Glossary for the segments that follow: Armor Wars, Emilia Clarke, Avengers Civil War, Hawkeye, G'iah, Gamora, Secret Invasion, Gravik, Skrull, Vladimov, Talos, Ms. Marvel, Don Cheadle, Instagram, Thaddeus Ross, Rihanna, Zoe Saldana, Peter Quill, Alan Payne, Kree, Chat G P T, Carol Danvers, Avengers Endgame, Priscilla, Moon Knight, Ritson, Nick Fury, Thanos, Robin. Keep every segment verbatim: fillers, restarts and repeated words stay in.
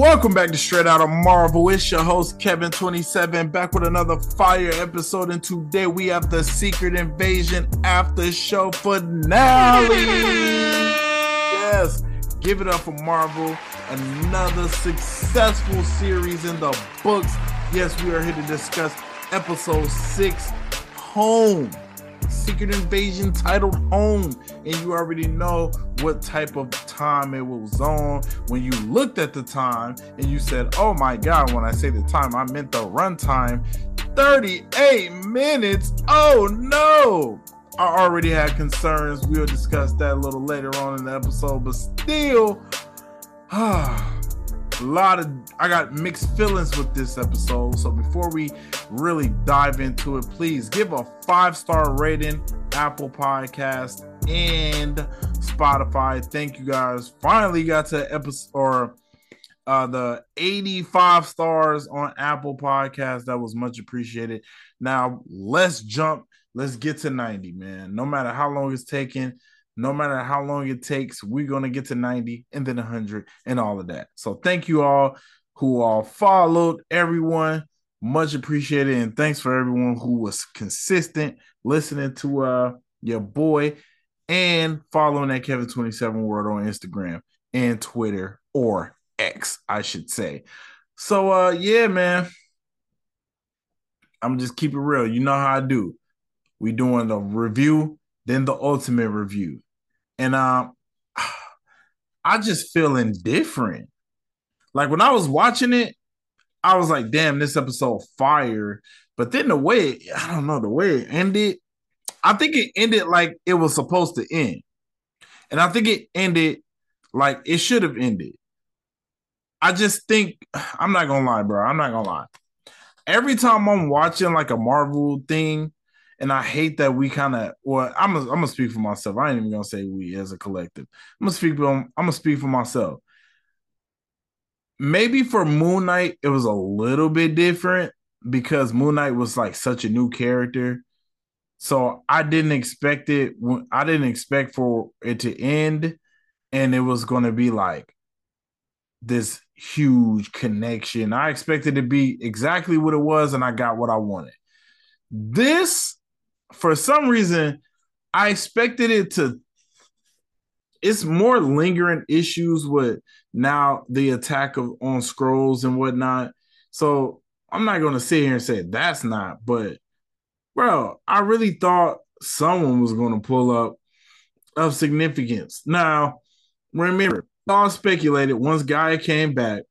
Welcome back to Straight Outta Marvel. It's your host, Kevin twenty-seven, back with another fire episode. And today we have the Secret Invasion after show finale. Yes, give it up for Marvel. Another successful series in the books. Yes, we are here to discuss episode six, Home. Secret Invasion titled Home, and you already know what type of time it was on. When you looked at the time and you said, oh my god, when I say the time I meant the runtime, thirty-eight minutes. Oh no, I already had concerns. We'll discuss that a little later on in the episode, but still ah a lot of I got mixed feelings with this episode. So before we really dive into it, please give a five-star rating, Apple Podcast and Spotify. Thank you guys. Finally got to episode or uh the eighty-five stars on Apple Podcast. That was much appreciated. Now let's jump, let's get to ninety, man. No matter how long it's taking. No matter how long it takes, we're going to get to ninety and then one hundred and all of that. So thank you all who all followed, everyone. Much appreciated. And thanks for everyone who was consistent listening to uh, your boy and following at Kevin twenty-seven world on Instagram and Twitter, or X, I should say. So, uh, yeah, man, I'm just keep it real. You know how I do. We doing the review, then the ultimate review. And um, I just feel indifferent. Like when I was watching it, I was like, damn, this episode fire. But then the way, it, I don't know, the way it ended, I think it ended like it was supposed to end. And I think it ended like it should have ended. I just think, I'm not going to lie, bro. I'm not going to lie. Every time I'm watching like a Marvel thing, and I hate that we kind of, well, I'm gonna, I'm gonna speak for myself. I ain't even gonna say we as a collective. I'm gonna speak. I'm gonna speak for myself. Maybe for Moon Knight, it was a little bit different because Moon Knight was like such a new character, so I didn't expect it. I didn't expect for it to end, and it was gonna be like this huge connection. I expected it to be exactly what it was, and I got what I wanted. This. For some reason, I expected it to, it's more lingering issues with now the attack of on Skrulls and whatnot. So I'm not going to sit here and say that's not, but bro, I really thought someone was going to pull up of significance. Now, remember, all speculated once G'iah came back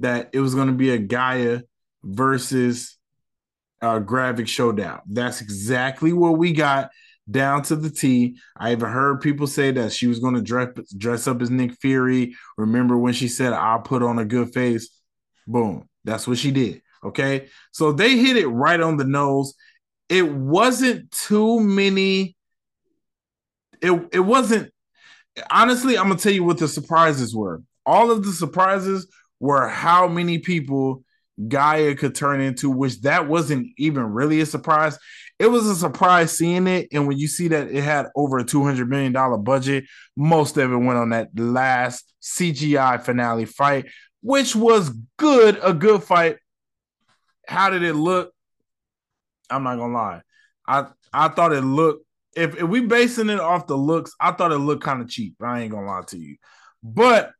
that it was going to be a G'iah versus Uh, Gravik showdown. That's exactly what we got down to the T. I even heard people say that she was going to dress, dress up as Nick Fury. Remember when she said, I'll put on a good face? Boom. That's what she did. Okay. So they hit it right on the nose. It wasn't too many. It, it wasn't. Honestly, I'm going to tell you what the surprises were. All of the surprises were how many people G'iah could turn into, which that wasn't even really a surprise. It was a surprise seeing it, and when you see that it had over a two hundred million dollars budget, most of it went on that last C G I finale fight, which was good, a good fight. How did it look? I'm not gonna lie. I, I thought it looked, if, if we basing it off the looks, I thought it looked kind of cheap. I ain't gonna lie to you. But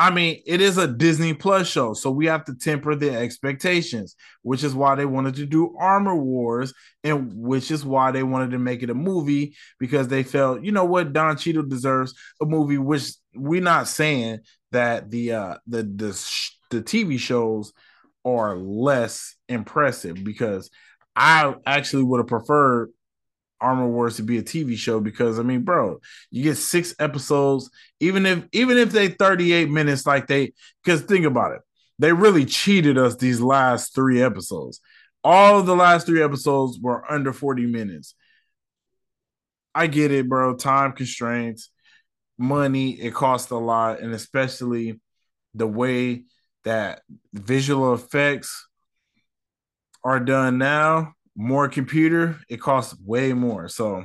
I mean, it is a Disney Plus show, so we have to temper the expectations, which is why they wanted to do Armor Wars, and which is why they wanted to make it a movie, because they felt, you know what, Don Cheadle deserves a movie, which we're not saying that the uh, the the, sh- the T V shows are less impressive, because I actually would have preferred Armor Wars to be a T V show, because I mean, bro, you get six episodes, even if even if they thirty-eight minutes, like they, because think about it, they really cheated us these last three episodes. All of the last three episodes were under forty minutes. I get it, bro. Time constraints, money, it costs a lot, and especially the way that visual effects are done now. More computer, it costs way more. So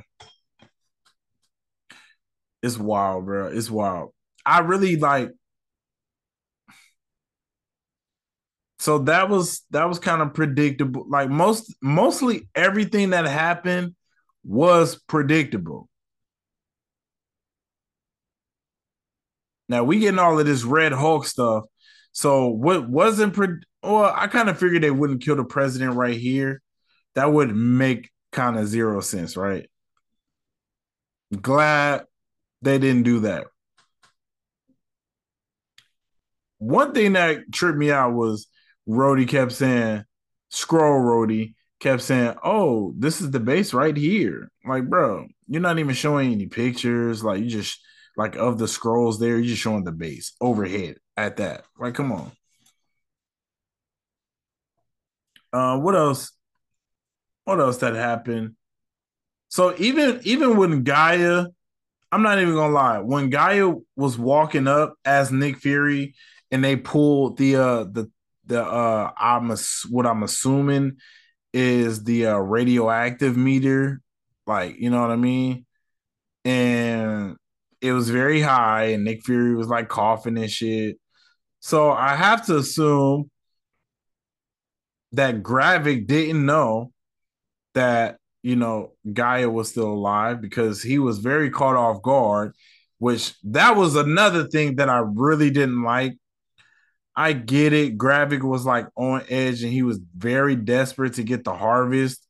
it's wild, bro. It's wild. I really like So that was that was kind of predictable. Like most mostly everything that happened was predictable. Now we getting all of this Red Hulk stuff. So what wasn't pre- well, I kind of figured they wouldn't kill the president right here. That would make kind of zero sense, right? Glad they didn't do that. One thing that tripped me out was Rhodey kept saying, Scroll Rhodey kept saying, oh, this is the base right here. Like, bro, you're not even showing any pictures. Like, you just, like, of the scrolls there, you're just showing the base overhead at that. Like, come on. Uh, what else? What else that happened? So even even when G'iah, I'm not even gonna lie, when G'iah was walking up as Nick Fury, and they pulled the uh, the the uh, I'm ass- what I'm assuming is the uh, radioactive meter, like, you know what I mean, and it was very high, and Nick Fury was like coughing and shit. So I have to assume that Gravik didn't know that, you know, G'iah was still alive, because he was very caught off guard, which that was another thing that I really didn't like. I get it. Gravik was like on edge and he was very desperate to get the harvest.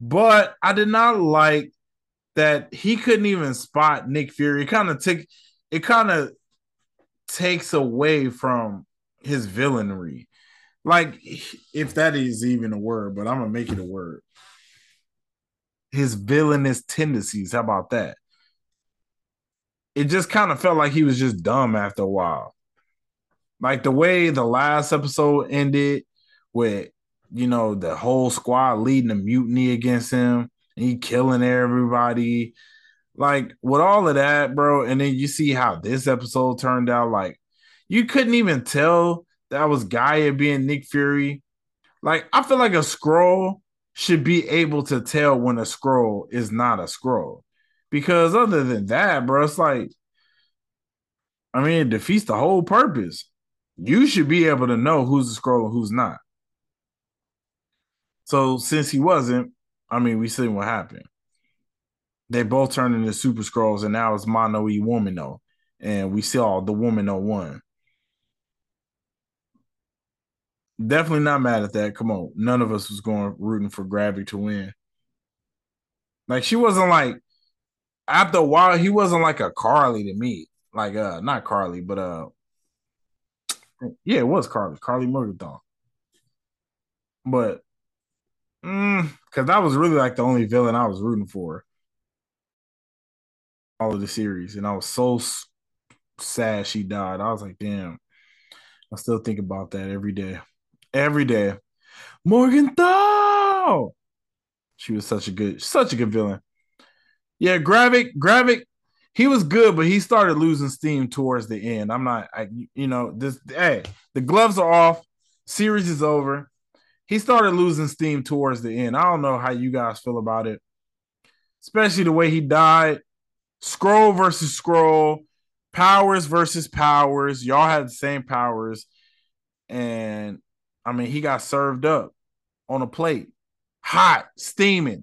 But I did not like that he couldn't even spot Nick Fury. It kind of take, it kind of takes away from his villainry. Like, if that is even a word, but I'm going to make it a word. His villainous tendencies. How about that? It just kind of felt like he was just dumb after a while. Like the way the last episode ended with, you know, the whole squad leading a mutiny against him and he killing everybody. Like with all of that, bro. And then you see how this episode turned out. Like you couldn't even tell that was G'iah being Nick Fury. Like I feel like a Skrull should be able to tell when a Skrull is not a Skrull. Because other than that, bro, it's like, I mean, it defeats the whole purpose. You should be able to know who's a Skrull and who's not. So since he wasn't, I mean, we see what happened. They both turned into Super Skrulls, and now it's Mono E Womano, and we saw the Womano one. Definitely not mad at that. Come on, none of us was going rooting for Gravik to win. Like she wasn't like after a while, he wasn't like a Carly to me. Like uh, not Carly, but uh. Yeah, it was Carly. Carly Morgenthau. But, mm, because that was really like the only villain I was rooting for all of the series. And I was so s- sad she died. I was like, damn. I still think about that every day. Every day. Morgenthau! She was such a good, such a good villain. Yeah, Gravik, Gravik. He was good, but he started losing steam towards the end. I'm not, I, you know, this. Hey, the gloves are off. Series is over. He started losing steam towards the end. I don't know how you guys feel about it, especially the way he died. Skrull versus Skrull, powers versus powers. Y'all had the same powers, and I mean, he got served up on a plate, hot, steaming.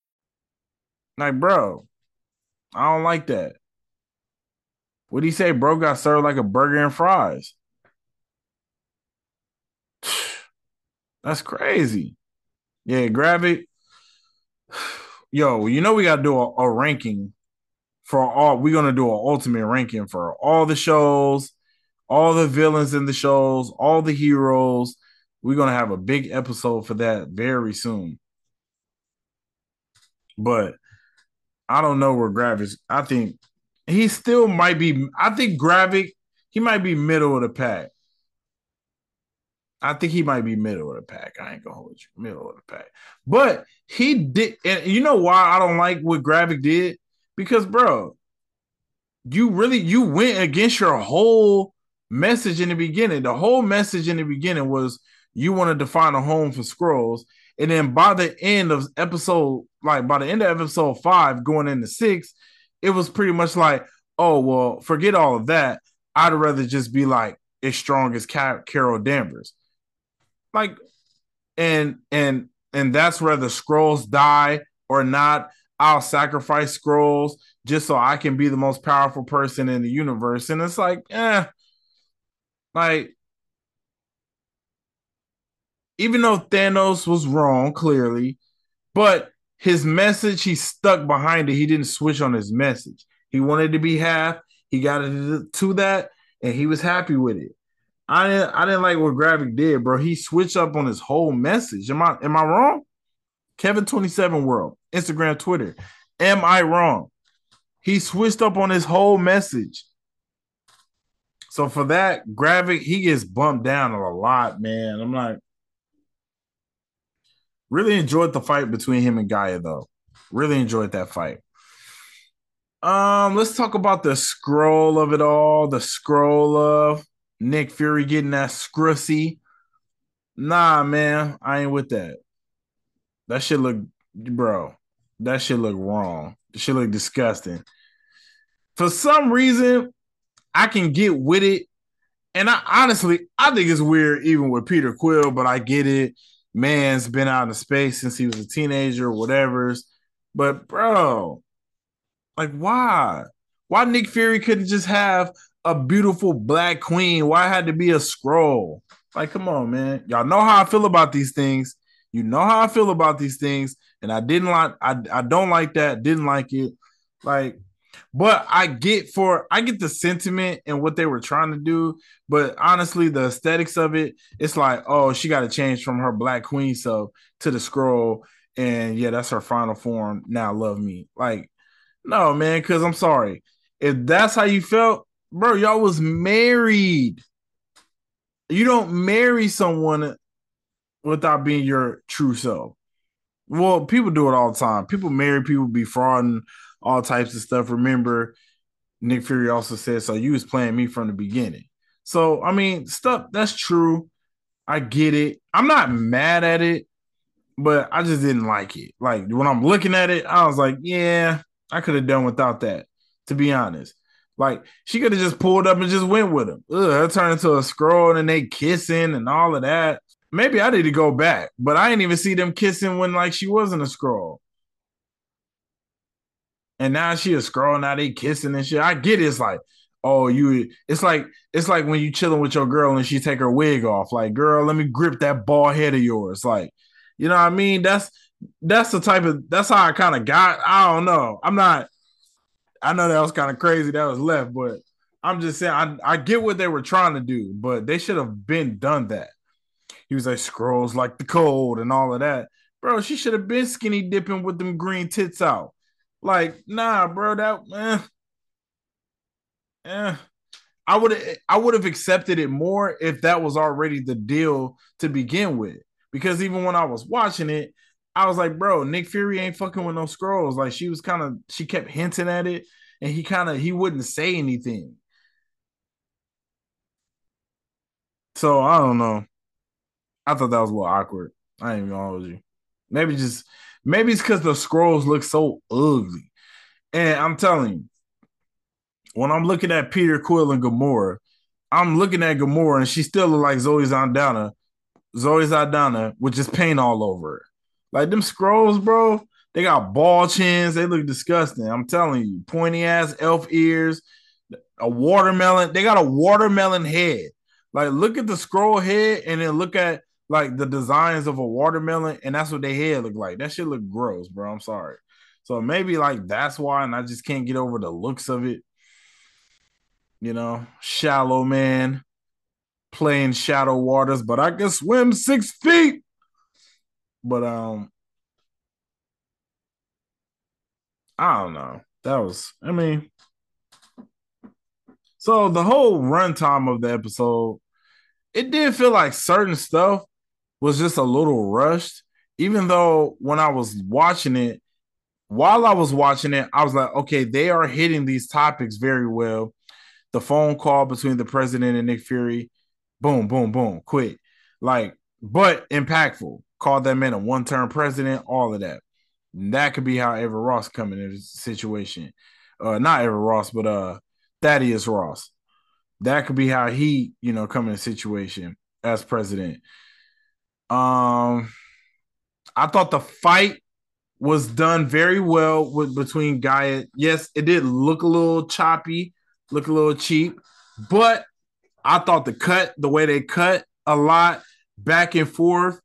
Like, bro, I don't like that. What'd he say? Bro got served like a burger and fries. That's crazy. Yeah, Gravik. Yo, you know we got to do a, a ranking for all. We're going to do an ultimate ranking for all the shows, all the villains in the shows, all the heroes. We're going to have a big episode for that very soon. But I don't know where Gravik. I think he still might be. I think Gravik, he might be middle of the pack. I think he might be middle of the pack. I ain't gonna hold you, middle of the pack. But he did, and you know why I don't like what Gravik did? Because, bro, you really you went against your whole message in the beginning. The whole message in the beginning was you wanted to find a home for Skrulls, and then by the end of episode, like by the end of episode five, going into six, it was pretty much like, oh well, forget all of that. I'd rather just be like as strong as Carol Danvers. Like, and and and that's whether Skrulls die or not. I'll sacrifice Skrulls just so I can be the most powerful person in the universe. And it's like, eh, like, even though Thanos was wrong, clearly, but his message, he stuck behind it. He didn't switch on his message. He wanted to be half. He got to that, and he was happy with it. I didn't, I didn't like what Gravik did, bro. He switched up on his whole message. Am I am I wrong? Kevin twenty-seven world, Instagram, Twitter. Am I wrong? He switched up on his whole message. So for that, Gravik, he gets bumped down a lot, man. I'm like, really enjoyed the fight between him and G'iah, though. Really enjoyed that fight. Um, let's talk about the scroll of it all. The scroll of Nick Fury getting that scrussy. Nah, man, I ain't with that. That shit look, bro, that shit look wrong. That shit look disgusting. For some reason, I can get with it. And I honestly, I think it's weird even with Peter Quill, but I get it. Man's been out of space since he was a teenager or whatever. But, bro, like, why? Why Nick Fury couldn't just have a beautiful black queen? Why had to be a Skrull? Like, come on, man. Y'all know how I feel about these things. You know how I feel about these things. And I didn't like, I, I don't like that. Didn't like it. Like, but I get for, I get the sentiment and what they were trying to do. But honestly, the aesthetics of it, it's like, oh, she got to change from her black queen self to the Skrull. And yeah, that's her final form. Now love me. Like, no, man, because I'm sorry. If that's how you felt, bro, y'all was married. You don't marry someone without being your true self. Well, people do it all the time. People marry, people be frauding, all types of stuff. Remember, Nick Fury also said, so you was playing me from the beginning. So, I mean, stuff, that's true. I get it. I'm not mad at it, but I just didn't like it. Like, when I'm looking at it, I was like, yeah, I could have done without that, to be honest. Like, she could have just pulled up and just went with him. Ugh, that turned into a scroll and they kissing and all of that. Maybe I need to go back, but I didn't even see them kissing when, like, she wasn't a scroll. And now she a scroll, now they kissing and shit. I get it. It's like, oh, you, it's like, it's like when you chilling with your girl and she take her wig off. Like, girl, let me grip that bald head of yours. Like, you know what I mean? That's, that's the type of, that's how I kind of got, I don't know. I'm not, I know that was kind of crazy that was left, but I'm just saying, I, I get what they were trying to do, but they should have been done that. He was like, Skrulls like the cold and all of that. Bro, she should have been skinny dipping with them green tits out. Like, nah, bro, that, eh. Eh. I would I would have accepted it more if that was already the deal to begin with. Because even when I was watching it, I was like, bro, Nick Fury ain't fucking with no Skrulls. Like, she was kind of, she kept hinting at it, and he kind of, he wouldn't say anything. So, I don't know. I thought that was a little awkward. I ain't even gonna hold you. Maybe just, Maybe it's because the Skrulls look so ugly. And I'm telling you, when I'm looking at Peter Quill and Gamora, I'm looking at Gamora and she still look like Zoe Saldana, Zoe Saldana with just paint all over her. Like them Skrulls, bro, they got ball chins. They look disgusting. I'm telling you, pointy ass elf ears, a watermelon. They got a watermelon head. Like look at the Skrull head and then look at like the designs of a watermelon, and that's what their head look like. That shit look gross, bro. I'm sorry. So maybe like that's why, and I just can't get over the looks of it. You know, shallow man playing shallow waters, but I can swim six feet. But um, I don't know. That was, I mean, so the whole runtime of the episode, it did feel like certain stuff was just a little rushed, even though when I was watching it, while I was watching it, I was like, okay, they are hitting these topics very well. The phone call between the president and Nick Fury, boom, boom, boom, quick. Like, but impactful. Called that man a one-term president, all of that. And that could be how Everett Ross come into this situation. Uh, not Everett Ross, but uh, Thaddeus Ross. That could be how he, you know, come in a situation as president. Um, I thought the fight was done very well with between G'iah. Yes, it did look a little choppy, look a little cheap, but I thought the cut, the way they cut a lot back and forth,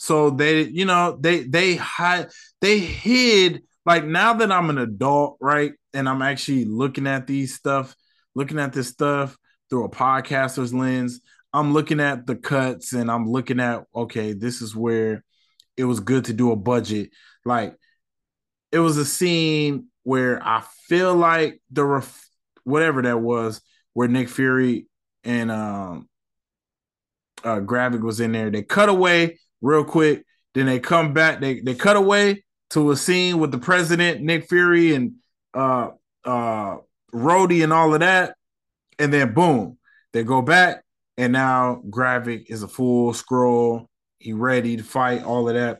so they, you know, they they hide, they hid. Like now that I'm an adult, right, and I'm actually looking at these stuff, looking at this stuff through a podcaster's lens, I'm looking at the cuts and I'm looking at, okay, this is where it was good to do a budget. Like it was a scene where I feel like the ref- whatever that was, where Nick Fury and um, uh, Gravik was in there. They cut away real quick. Then they come back. They they cut away to a scene with the president, Nick Fury, and uh, uh, Rhodey and all of that. And then boom, they go back. And now Gravik is a full scroll. He ready to fight, all of that.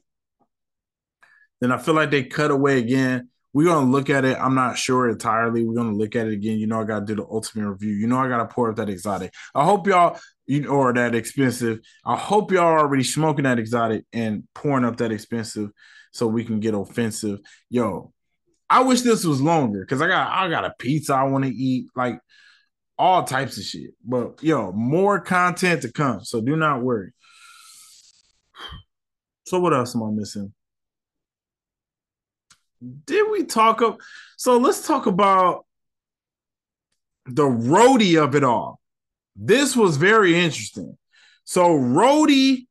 Then I feel like they cut away again. We're going to look at it. I'm not sure entirely. We're going to look at it again. You know I got to do the ultimate review. You know I got to pour up that exotic. I hope y'all, you know, or that expensive. I hope y'all are already smoking that exotic and pouring up that expensive so we can get offensive. Yo, I wish this was longer because I got, I got a pizza I want to eat. Like, all types of shit. But, yo, more content to come, so do not worry. So what else am I missing? Did we talk of... So let's talk about the Rhodey of it all. This was very interesting. So Rhodey,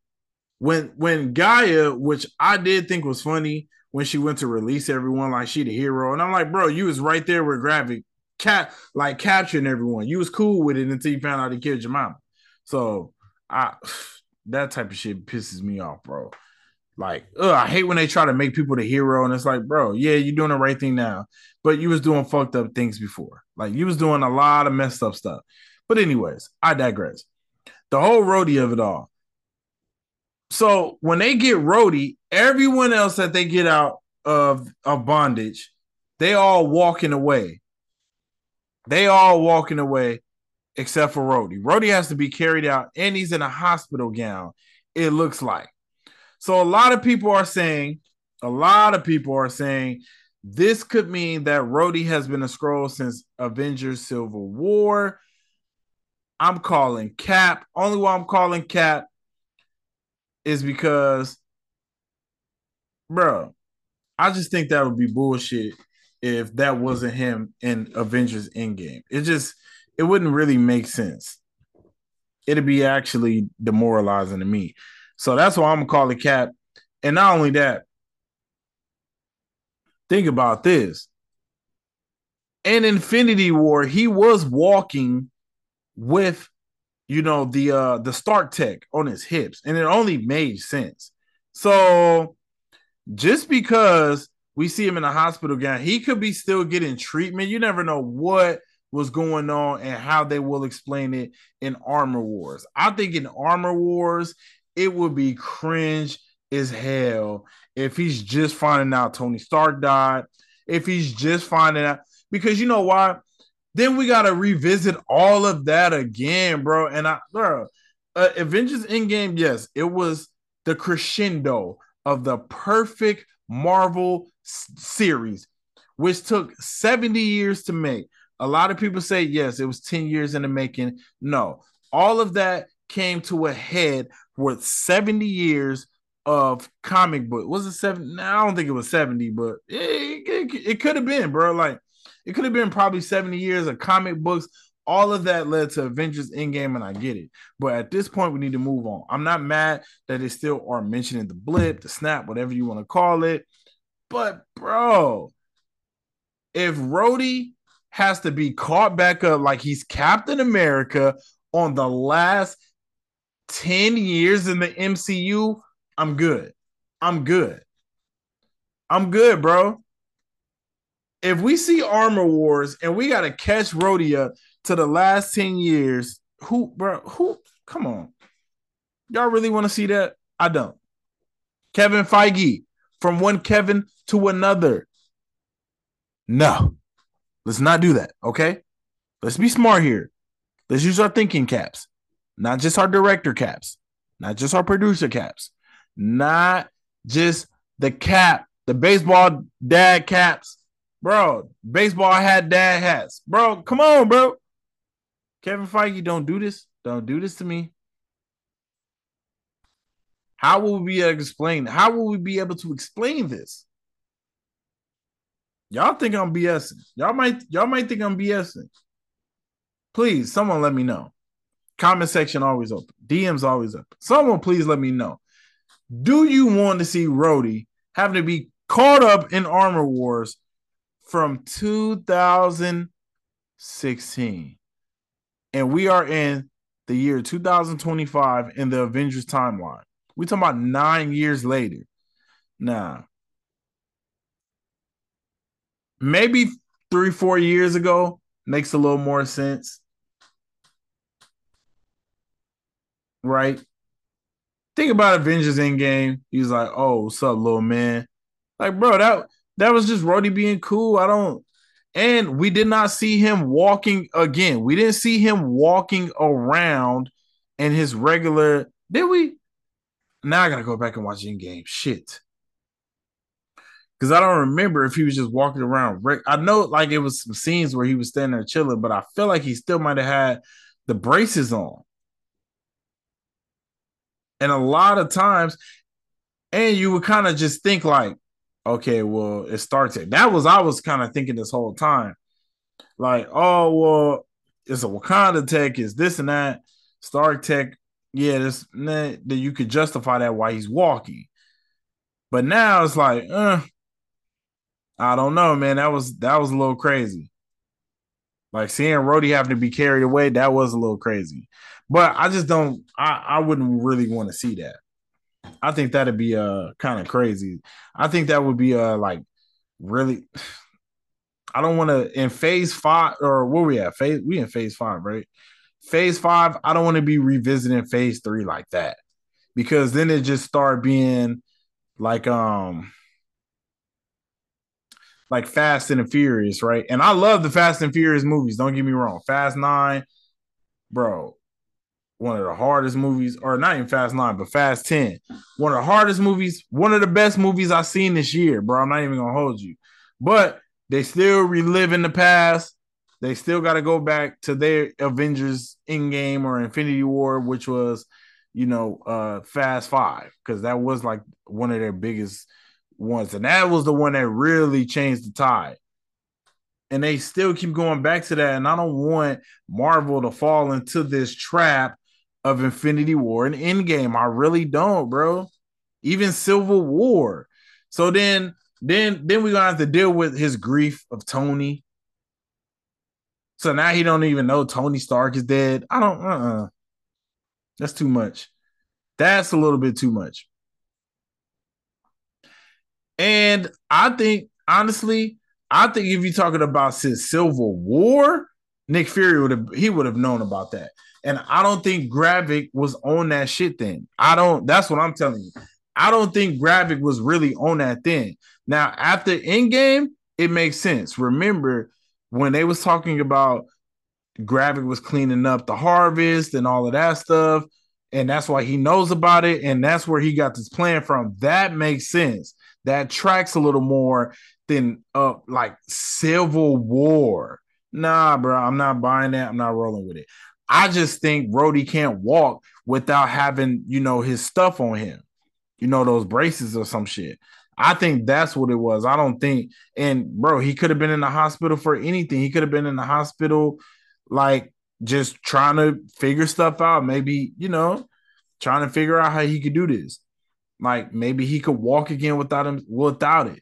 when, when G'iah, which I did think was funny, when she went to release everyone like she the hero, and I'm like, bro, you was right there with Gravik. Cap, like capturing everyone. You was cool with it until you found out he killed your mama. So I, that type of shit pisses me off, bro. Like, ugh, I hate when they try to make people the hero, and it's like, bro, yeah, you're doing the right thing now, but you was doing fucked up things before. Like, you was doing a lot of messed up stuff. But anyways, I digress. The whole Rhodey of it all. So when they get Rhodey, everyone else that they get out of, of bondage, they all walking away. They all walking away except for Rhodey. Rhodey has to be carried out, and he's in a hospital gown, it looks like. So a lot of people are saying, a lot of people are saying this could mean that Rhodey has been a Skrull since Avengers Civil War. I'm calling cap. Only why I'm calling cap is because, bro, I just think that would be bullshit if that wasn't him in Avengers Endgame. It just, it wouldn't really make sense. It'd be actually demoralizing to me. So that's why I'm going to call it cap. And not only that, think about this. In Infinity War, he was walking with, you know, the uh, the Stark Tech on his hips. And it only made sense. So just because we see him in a hospital gown, he could be still getting treatment. You never know what was going on and how they will explain it in Armor Wars. I think in Armor Wars, it would be cringe as hell if he's just finding out Tony Stark died, if he's just finding out. Because you know why? Then we got to revisit all of that again, bro. And I, bro, uh, Avengers Endgame, yes, it was the crescendo of the perfect Marvel series, which took seventy years to make. A lot of people say, yes, it was ten years in the making. No, all of that came to a head with seventy years of comic book. Was it seven? No, I don't think it was seventy, but it, it, it could have been, bro. Like, it could have been probably seventy years of comic books. All of that led to Avengers Endgame, and I get it. But at this point, we need to move on. I'm not mad that they still are mentioning the blip, the snap, whatever you want to call it. But, bro, if Rhodey has to be caught back up like he's Captain America on the last ten years in the M C U, I'm good. I'm good. I'm good, bro. If we see Armor Wars and we got to catch Rhodey up to the last ten years, who, bro, who, come on. Y'all really want to see that? I don't. Kevin Feige, from one Kevin to another. No, let's not do that, okay? Let's be smart here. Let's use our thinking caps, not just our director caps, not just our producer caps, not just the cap, the baseball dad caps. Bro, baseball hat dad hats. Bro, come on, bro. Kevin Feige, don't do this. Don't do this to me. How will we be able to explain? How will we be able to explain this? Y'all think I'm BSing. Y'all might, y'all might think I'm BSing. Please, someone let me know. Comment section always open. D Ms always open. Someone please let me know. Do you want to see Rhodey having to be caught up in Armor Wars from two thousand sixteen? And we are in the year two thousand twenty-five in the Avengers timeline. We're talking about nine years later. Nah. Maybe three, four years ago makes a little more sense. Right? Think about Avengers Endgame. He's like, oh, what's up, little man? Like, bro, that, that was just Rhodey being cool. I don't. And we did not see him walking again. We didn't see him walking around in his regular. Did we? Now I got to go back and watch Endgame. Shit. Because I don't remember if he was just walking around. I know like it was some scenes where he was standing there chilling, but I feel like he still might have had the braces on. And a lot of times, and you would kind of just think like, okay, well, it's Stark Tech. That was, I was kind of thinking this whole time. Like, oh, well, it's a Wakanda tech, it's this and that. Stark Tech. Yeah, that's, nah, that you could justify that why he's walking. But now it's like, uh, I don't know, man. That was that was a little crazy. Like seeing Rhodey having to be carried away, that was a little crazy. But I just don't, I, I wouldn't really want to see that. I think that'd be uh kind of crazy. I think that would be uh like really. I don't want to in phase five or where we at? Phase we in phase five, right? Phase five, I don't want to be revisiting phase three like that, because then it just started being like um like Fast and Furious, right? And I love the Fast and Furious movies. Don't get me wrong. Fast Nine, bro, one of the hardest movies, or not even Fast Nine, but Fast Ten, one of the hardest movies, one of the best movies I've seen this year, bro. I'm not even gonna hold you, but they still relive in the past. They still got to go back to their Avengers Endgame or Infinity War, which was, you know, uh, Fast Five, because that was like one of their biggest ones. And that was the one that really changed the tide. And they still keep going back to that. And I don't want Marvel to fall into this trap of Infinity War and Endgame. I really don't, bro. Even Civil War. So then, then, then we're going to have to deal with his grief of Tony. So now he don't even know Tony Stark is dead. I don't, uh-uh. That's too much. That's a little bit too much. And I think, honestly, I think if you're talking about since Civil War, Nick Fury would have, he would have known about that. And I don't think Gravik was on that shit then. I don't, that's what I'm telling you. I don't think Gravik was really on that then. Now, after Endgame, it makes sense. Remember, when they was talking about Gravik was cleaning up the harvest and all of that stuff, and that's why he knows about it, and that's where he got this plan from. That makes sense. That tracks a little more than uh, like Civil War. Nah, bro, I'm not buying that. I'm not rolling with it. I just think Rhodey can't walk without having, you know, his stuff on him. You know, those braces or some shit. I think that's what it was. I don't think, and bro, he could have been in the hospital for anything. He could have been in the hospital, like just trying to figure stuff out. Maybe, you know, trying to figure out how he could do this. Like maybe he could walk again without him, without it.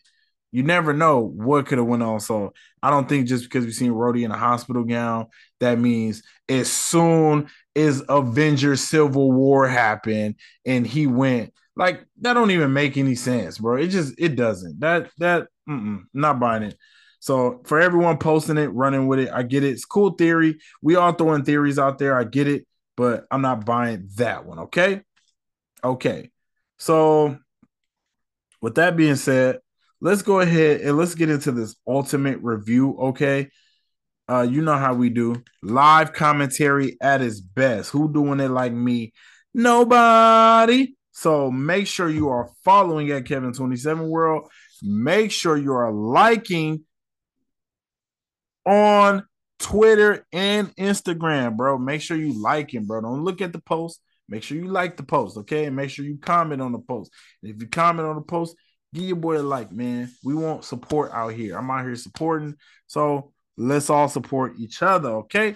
you never know what could have went on. So I don't think just because we've seen Rhodey in a hospital gown, that means as soon as Avengers Civil War happened and he went, like, that don't even make any sense, bro. It just, it doesn't. That, that, mm-mm, not buying it. So for everyone posting it, running with it, I get it. It's cool theory. We all throwing theories out there. I get it, but I'm not buying that one, okay? Okay. So with that being said, let's go ahead and let's get into this ultimate review, okay? Uh, you know how we do. Live commentary at its best. Who doing it like me? Nobody. So make sure you are following at Kevin twenty-seven world. Make sure you are liking on Twitter and Instagram, bro. Make sure you like him, bro. Don't look at the post. Make sure you like the post, okay? And make sure you comment on the post. And if you comment on the post, give your boy a like, man. We want support out here. I'm out here supporting. So let's all support each other, okay?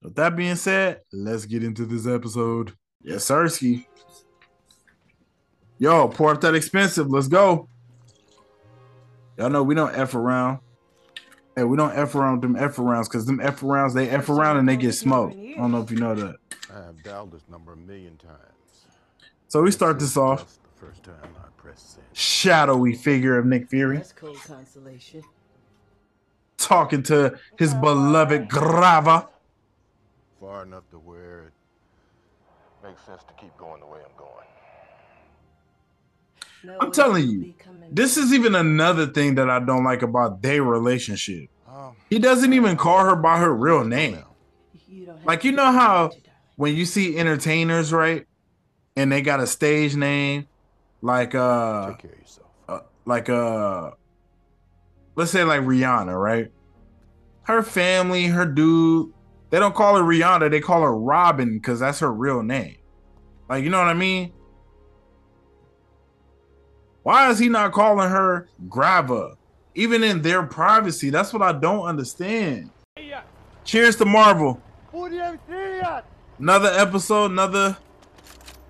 With that being said, let's get into this episode. Yes, Sirski. Yo, pour up that expensive. Let's go. Y'all know we don't F around. Hey, we don't F around with them F arounds because them F arounds, they F around and they get smoked. I don't know if you know that. I have dialed this number a million times. So we start this off. The first time I pressed send. Shadowy figure of Nick Fury. That's cold consolation. Talking to his oh, beloved Gravik. Far enough to where it makes sense to keep going the way I'm going. No, I'm telling you, this is even another thing that I don't like about their relationship. Um, he doesn't even call her by her real name. You don't like, you know how when you see entertainers, right, and they got a stage name, like uh, Take care of yourself. uh like uh, let's say like Rihanna, right? Her family, her dude, they don't call her Rihanna, they call her Robin because that's her real name. Like, you know what I mean? Why is he not calling her G'iah? Even in their privacy, that's what I don't understand. Cheers to Marvel. Another episode, another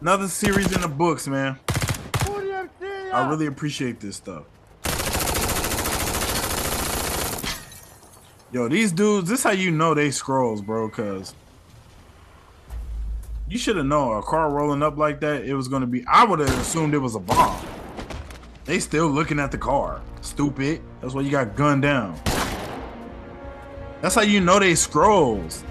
another series in the books, man. I really appreciate this stuff. Yo, these dudes, this how you know they Skrulls, bro, because you should have known a car rolling up like that, it was going to be, I would have assumed it was a bomb. They still looking at the car. Stupid. That's why you got gunned down. That's how you know they Skrulls.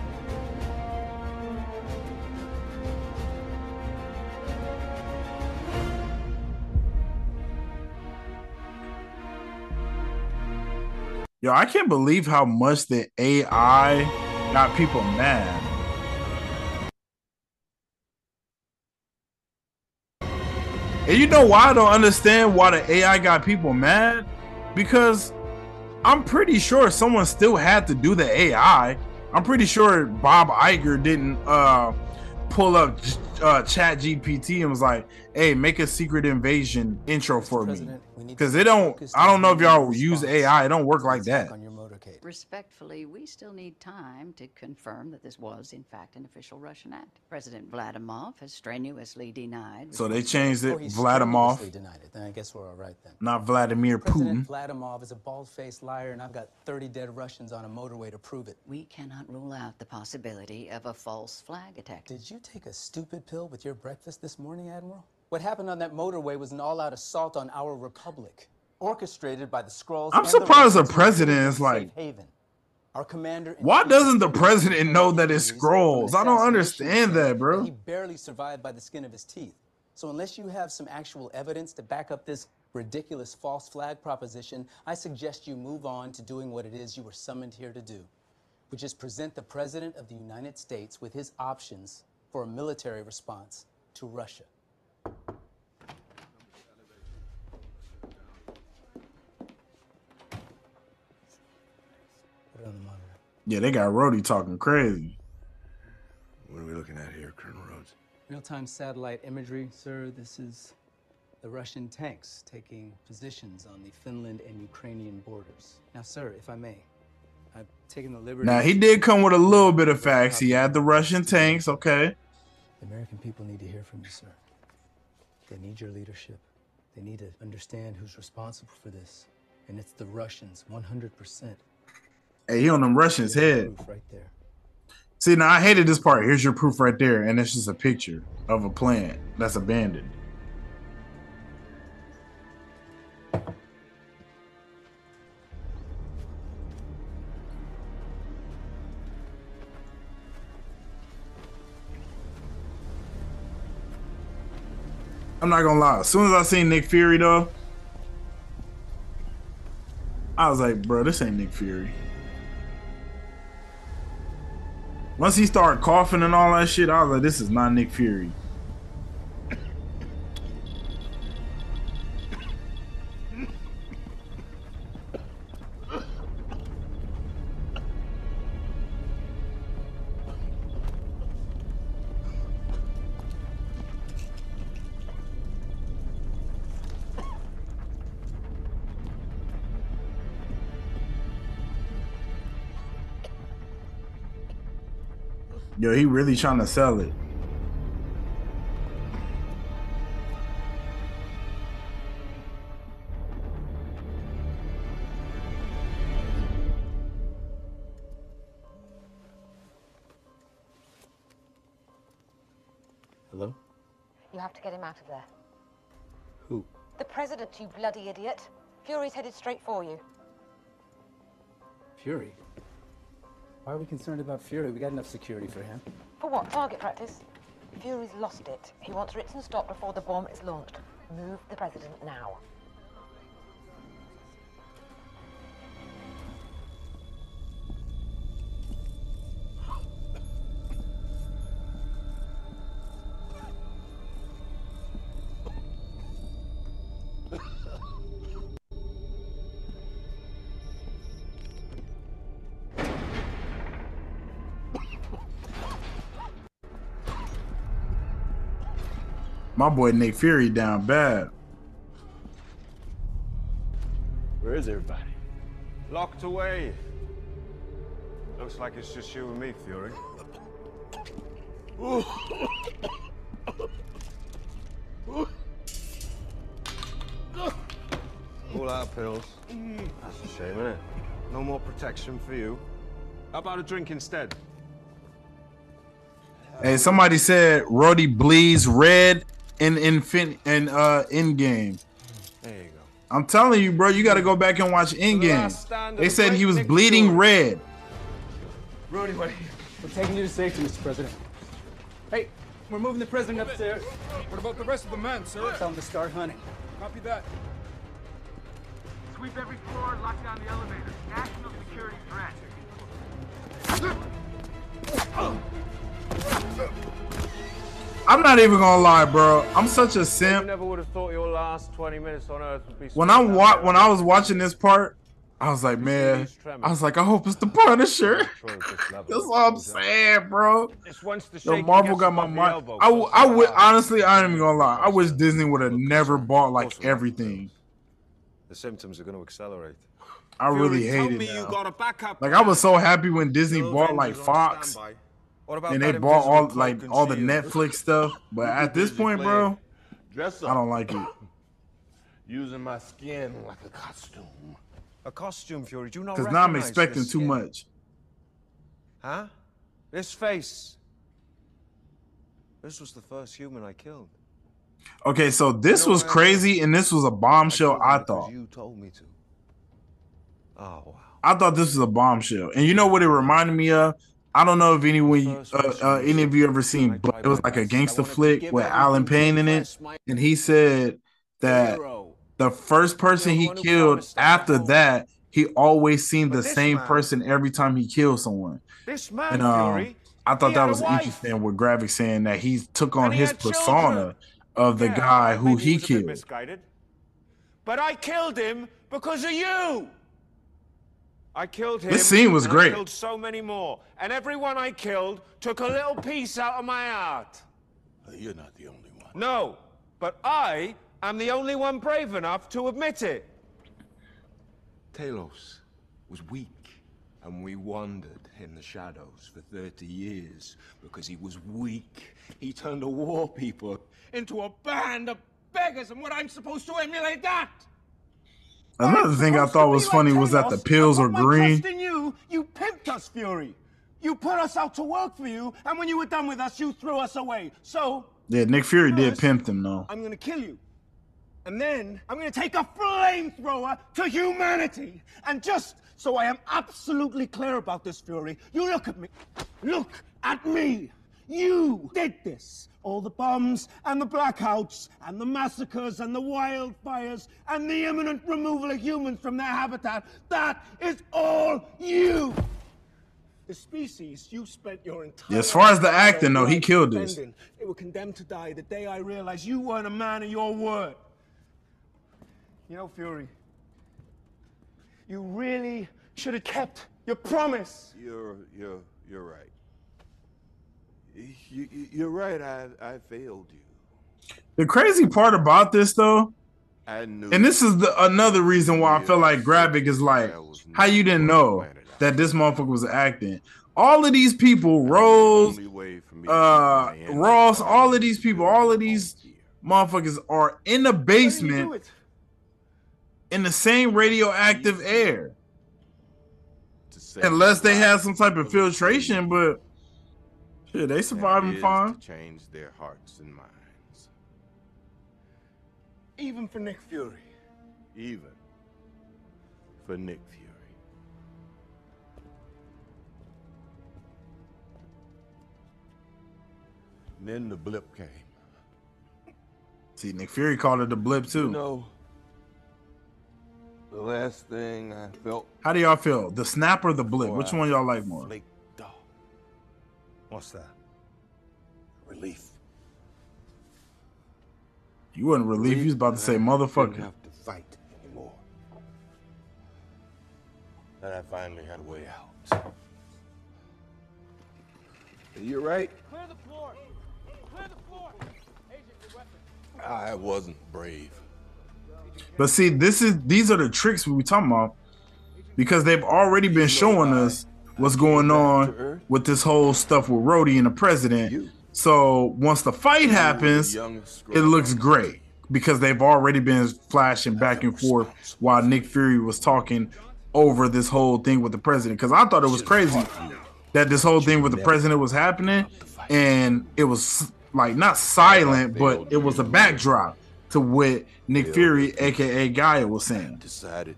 Yo, I can't believe how much the A I got people mad. And you know why I don't understand why the A I got people mad? Because I'm pretty sure someone still had to do the A I. I'm pretty sure Bob Iger didn't uh, pull up uh, Chat G P T and was like, "Hey, make a Secret Invasion intro for President, me." Because it don't. I don't know if y'all use A I. It don't work like that. Respectfully, we still need time to confirm that this was, in fact, an official Russian act. President Vladimov has strenuously denied. So they changed it. Vladimov. Denied it. Then I guess we're all right then. Not Vladimir Putin. President Vladimov is a bald-faced liar, and I've got thirty dead Russians on a motorway to prove it. We cannot rule out the possibility of a false flag attack. Did you take a stupid pill with your breakfast this morning, Admiral? What happened on that motorway was an all-out assault on our republic. Orchestrated by the Skrulls. I'm surprised the, the president is like, Haven. Our commander. Why doesn't the president know that it's Skrulls? I don't understand that, bro. He barely survived by the skin of his teeth. So unless you have some actual evidence to back up this ridiculous false flag proposition, I suggest you move on to doing what it is you were summoned here to do, which is present the president of the United States with his options for a military response to Russia. Yeah, they got Rhodey talking crazy. What are we looking at here, Colonel Rhodes? Real-time satellite imagery, sir. This is the Russian tanks taking positions on the Finland and Ukrainian borders. Now, sir, if I may, I've taken the liberty... Now, he did come with a little bit of facts. He had the Russian tanks, okay. The American people need to hear from you, sir. They need your leadership. They need to understand who's responsible for this. and it's the Russians, one hundred percent. Hey, he on them Russians' head. Right there. See, now I hated this part. Here's your proof right there, and it's just a picture of a plant that's abandoned. I'm not gonna lie. As soon as I seen Nick Fury, though, I was like, bro, this ain't Nick Fury. Once he started coughing and all that shit, I was like, this is not Nick Fury. Yo, he really trying to sell it. Hello? You have to get him out of there. Who? The president, you bloody idiot. Fury's headed straight for you. Fury? Why are we concerned about Fury? We got enough security for him. For what? Target practice? Fury's lost it. He wants Ritson stopped before the bomb is launched. Move the president now. My boy Nick Fury down bad. Where is everybody? Locked away. Looks like it's just you and me, Fury. Ooh. Ooh. All our pills. That's a shame, isn't it? No more protection for you. How about a drink instead? Hey, somebody said Rhodey bleeds red. In infin and uh Endgame. There you go. I'm telling you, bro, you gotta go back and watch Endgame. They said he was bleeding red. Rhodey, we're taking you to safety, Mister President. Hey, we're moving the president upstairs. What about the rest of the men, sir? Tell them to start hunting. Copy that. Sweep every floor and lock down the elevators. National security threat. I'm not even gonna lie, bro. I'm such a simp. You never would have thought your last twenty minutes on Earth would be. When I wa when I was watching this part, I was like, man, I was like, I hope it's the Punisher. That's all I'm saying, bro. Yo, Marvel got my mind. I, I would honestly, I ain't even gonna lie. I wish Disney would have never bought like everything. The symptoms are gonna accelerate. I really hate it now. Like, I was so happy when Disney bought like Fox. And they bought all like all the Netflix stuff, but at this point, bro, I don't like it. Using my skin like a costume, a costume, Fury. Do you not recognize this skin? Because now I'm expecting too much. Huh? This face. This was the first human I killed. Okay, so this was crazy, and this was a bombshell. I thought you told me to. Oh wow! I thought this was a bombshell, and you know what it reminded me of? I don't know if anyone, uh, uh, any of you ever seen, but it was like a gangster flick with Alan Payne in it, and he said that the first person he killed after that, he always seemed the same person every time he killed someone. And um, I thought that was interesting with Gravik saying that he took on his persona of the guy who he killed. But I killed him because of you. I killed him. This scene was great. I killed so many more, and everyone I killed took a little piece out of my heart. You're not the only one. No, but I am the only one brave enough to admit it. Talos was weak, and we wandered in the shadows for thirty years because he was weak. He turned a war people into a band of beggars, and what I'm supposed to emulate that? Another thing I thought was funny was that the pills are green. You, you pimped us, Fury. You put us out to work for you, and when you were done with us, you threw us away. So yeah, Nick Fury did pimp them though. I'm gonna kill you, and then I'm gonna take a flamethrower to humanity. And just so I am absolutely clear about this, Fury, you look at me. Look at me. You did this. All the bombs and the blackouts and the massacres and the wildfires and the imminent removal of humans from their habitat. That is all you. The species you spent your entire... Yeah, as far as the acting, though, he killed this. They were condemned to die the day I realized you weren't a man of your word. You know, Fury, you really should have kept your promise. You're, you're, you're right. You, you're right. I, I failed you. The crazy part about this, though, I knew, and this is the, another reason why I feel like Gravik is like, how you didn't know that this motherfucker was acting. All of these people, Rose, uh, Ross, all of these people, all of these motherfuckers are in the basement in the same radioactive air, unless they have some type of filtration, but. Yeah, they surviving fine. To change their hearts and minds. Even for Nick Fury. Even for Nick Fury. And then the blip came. See, Nick Fury called it the blip too. You know, the last thing I felt. How do y'all feel? The snap or the blip? Which one y'all like more? Flake. What's that? Relief. You wasn't relief. You was about to say motherfucker. I didn't have to fight anymore. That I finally had a way out. You're right. Clear the floor. Clear the floor. Agent, your weapon. I wasn't brave. But see, this is these are the tricks we were talking about, because they've already been showing us what's going on with this whole stuff with Rhodey and the president. So once the fight happens, it looks great because they've already been flashing back and forth while Nick Fury was talking over this whole thing with the president. Because I thought it was crazy that this whole thing with the president was happening, and it was like not silent, but it was a backdrop to what Nick Fury, aka G'iah, was saying. Decided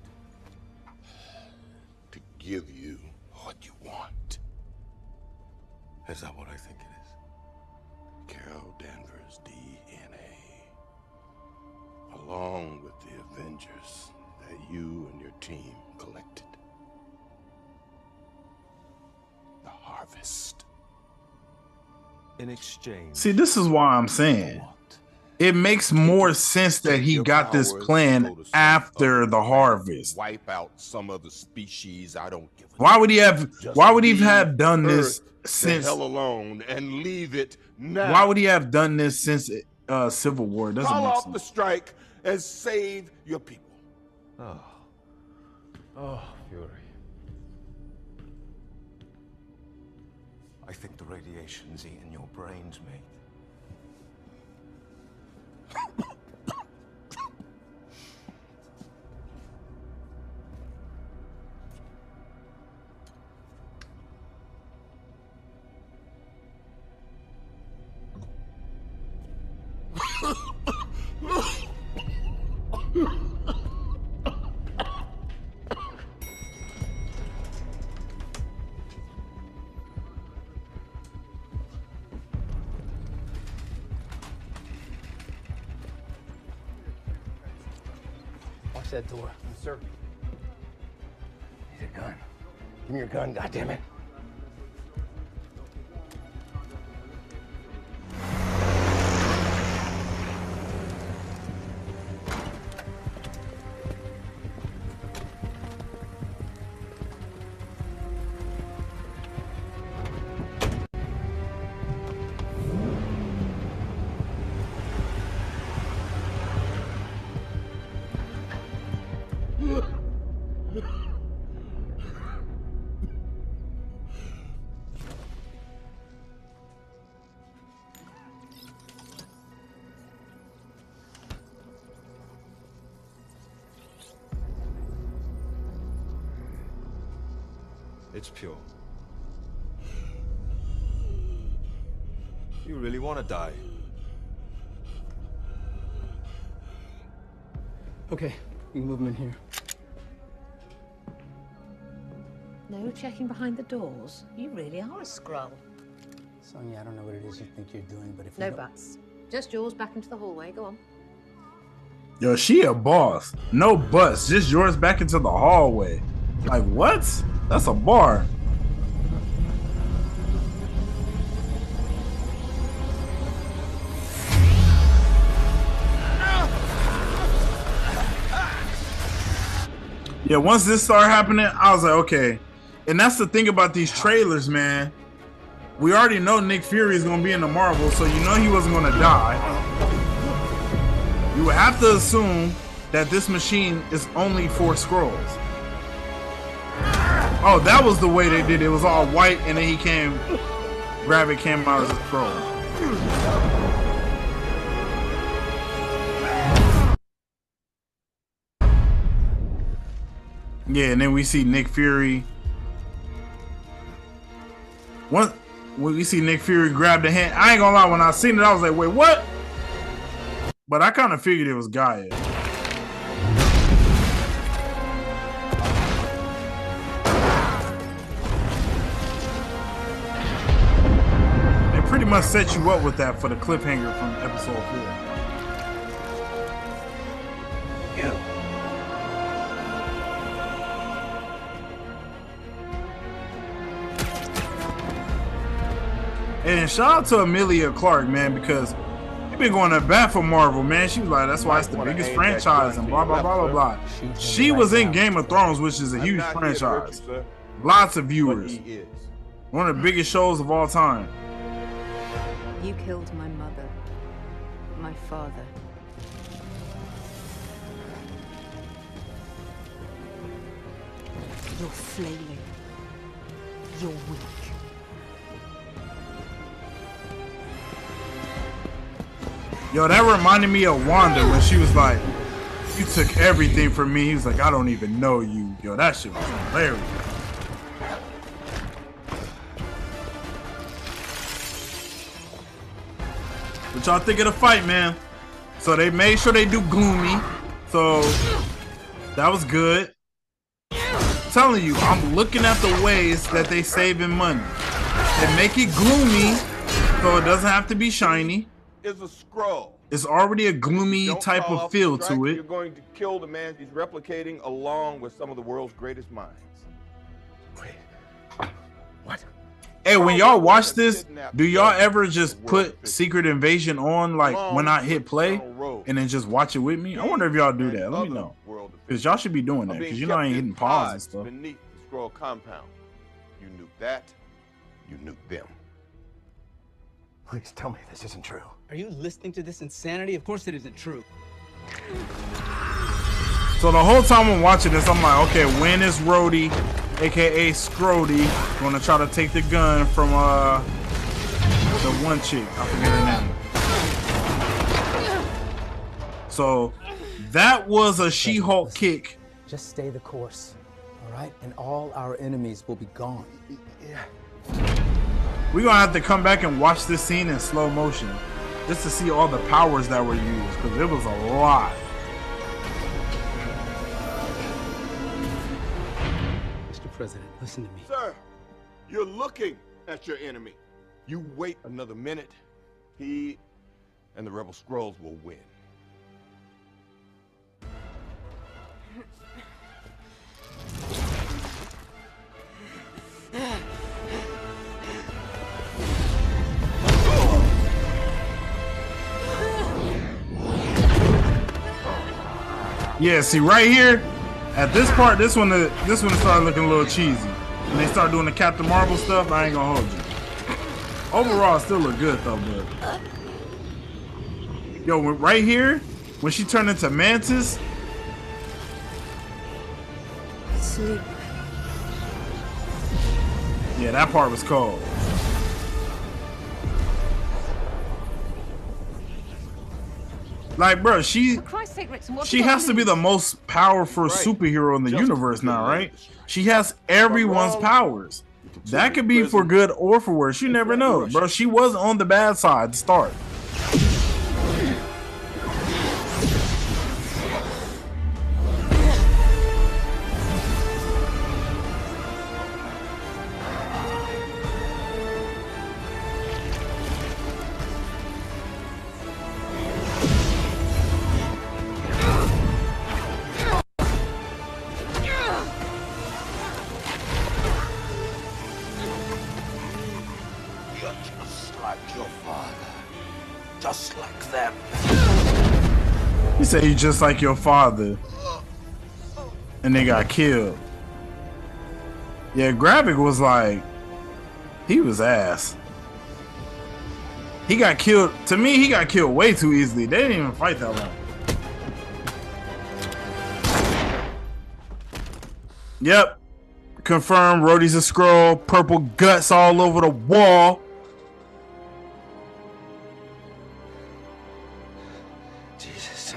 to give you. Is that what I think it is? Carol Danvers' D N A, along with the Avengers that you and your team collected. The harvest. In exchange. See, this is why I'm saying it makes more sense that he got this plan after the harvest. Wipe out some other species. I don't give a Why would he have? Why would he have done this? Since hell alone and leave it now. Why would he have done this since uh, Civil War? It doesn't Call make sense. Off the strike and save your people. Oh, oh, Fury! I think the radiation's eating your brains, mate. That door. Yes, sir. He's a gun. Give me your gun, goddammit. It's pure. You really want to die. Okay, we can move him in here. No checking behind the doors? You really are a Skrull. Sonya, I don't know what it is you think you're doing, but if you No buts. Just yours back into the hallway. Go on. Yo, she a boss. No buts. Just yours back into the hallway. Like, what? That's a bar. Yeah, once this started happening, I was like, okay. And that's the thing about these trailers, man. We already know Nick Fury is gonna be in the Marvel, so you know he wasn't gonna die. You have to assume that this machine is only for Skrulls. Oh, that was the way they did it. It was all white, and then he came. Gravik came out as a Skrull. Yeah, and then we see Nick Fury. What? When we see Nick Fury grab the hand, I ain't gonna lie, when I seen it, I was like, wait, what? But I kind of figured it was G'iah. They pretty much set you up with that for the cliffhanger from episode four. And shout out to Emilia Clarke, man, because they've been going to bat for Marvel, man. She was like, that's why it's the biggest franchise and blah, blah, blah, blah, blah. She was in Game of Thrones, which is a huge franchise. Lots of viewers. One of the biggest shows of all time. You killed my mother, my father. You're flailing. You're weak. Yo, that reminded me of Wanda when she was like, you took everything from me. He was like, I don't even know you. Yo, that shit was hilarious. What y'all think of the fight, man? So they made sure they do gloomy. So that was good. I'm telling you, I'm looking at the ways that they saving money. They make it gloomy so it doesn't have to be shiny. Is a Skrull. It's already a gloomy type of feel to it. You're going to kill the man he's replicating along with some of the world's greatest minds. Wait. What? Hey, when y'all watch this, do y'all ever just put Secret Invasion on like when I hit play and then just watch it with me? I wonder if y'all do that. Let me know. Because y'all should be doing that. Because you know I ain't hitting pause and stuff. Beneath the Skrull compound. You knew that. You knew them. Please tell me this isn't true. Are you listening to this insanity? Of course it isn't true. So the whole time I'm watching this, I'm like, okay, when is Rhodey, aka Skrody, gonna try to take the gun from uh the one chick? I forget her name. So that was a She-Hulk kick. Just stay the course, all right? And all our enemies will be gone. Yeah. We're gonna have to come back and watch this scene in slow motion just to see all the powers that were used, because it was a lot. Mister President, listen to me. Sir, you're looking at your enemy. You wait another minute, he and the rebel Skrulls will win. Yeah, see right here, at this part, this one, this one started looking a little cheesy. When they start doing the Captain Marvel stuff, I ain't gonna hold you. Overall, it still look good though, but yo, when, right here, when she turned into Mantis. Sleep. Yeah, that part was cold. Like, bro, she sake, she has to be the most powerful right. superhero in the Just universe now, right? She has everyone's powers. That could be for good or for worse. You never know, bro. She was on the bad side to start. Say you just like your father, and they got killed. Yeah, Gravik was like, he was ass. He got killed. To me, he got killed way too easily. They didn't even fight that long. Yep, confirmed. Rhodey's a scroll. Purple guts all over the wall.